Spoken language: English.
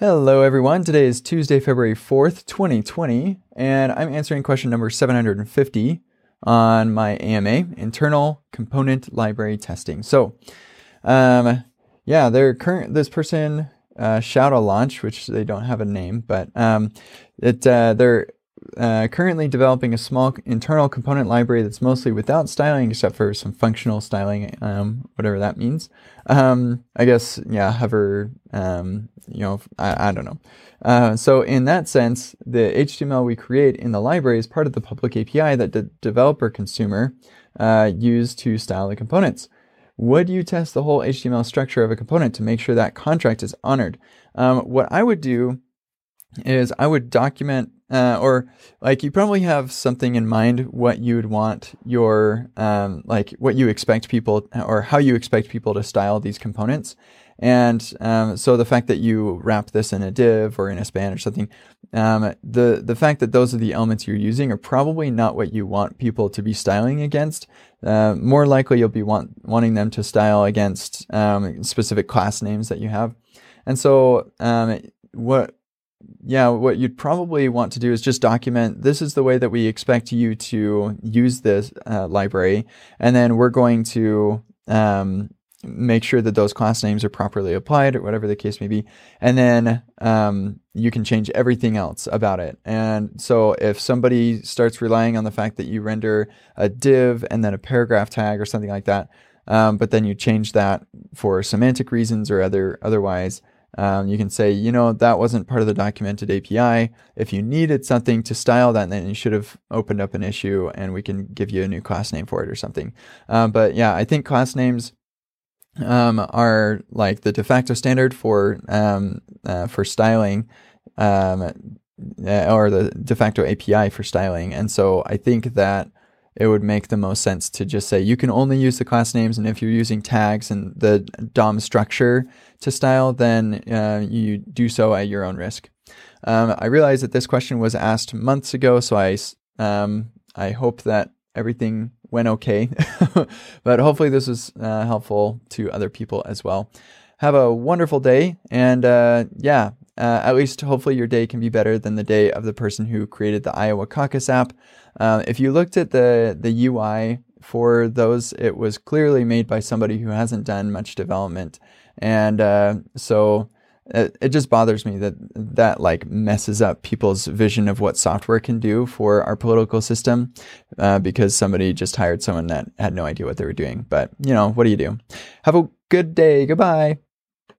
Hello everyone, today is Tuesday, February 4th, 2020, and I'm answering question number 750 on my AMA, Internal Component Library Testing. So, this person, Shadow Launch, which they don't have a name, but they're currently developing a small internal component library that's mostly without styling except for some functional styling, whatever that means. I guess, yeah, hover, I don't know. So in that sense, the HTML we create in the library is part of the public API that the developer consumer use to style the components. Would you test the whole HTML structure of a component to make sure that contract is honored? What I would do is I would document you probably have something in mind what you would want your what you expect people or how you expect people to style these components, and so the fact that you wrap this in a div or in a span or something, the fact that those are the elements you're using are probably not what you want people to be styling against. More likely you'll be wanting them to style against specific class names that you have, and so what you'd probably want to do is just document, this is the way that we expect you to use this library, and then we're going to make sure that those class names are properly applied or whatever the case may be, and then you can change everything else about it. And so if somebody starts relying on the fact that you render a div and then a paragraph tag or something like that, but then you change that for semantic reasons or otherwise, you can say, that wasn't part of the documented API. If you needed something to style that, then you should have opened up an issue and we can give you a new class name for it or something. I think class names are like the de facto standard for styling, or the de facto API for styling. And so I think that it would make the most sense to just say you can only use the class names, and if you're using tags and the DOM structure to style, then you do so at your own risk. I realize that this question was asked months ago, so I hope that everything went okay, but hopefully this was helpful to other people as well. Have a wonderful day, and at least hopefully your day can be better than the day of the person who created the Iowa Caucus app. If you looked at the UI for those, it was clearly made by somebody who hasn't done much development. And so it just bothers me that like messes up people's vision of what software can do for our political system, because somebody just hired someone that had no idea what they were doing. But, what do you do? Have a good day. Goodbye.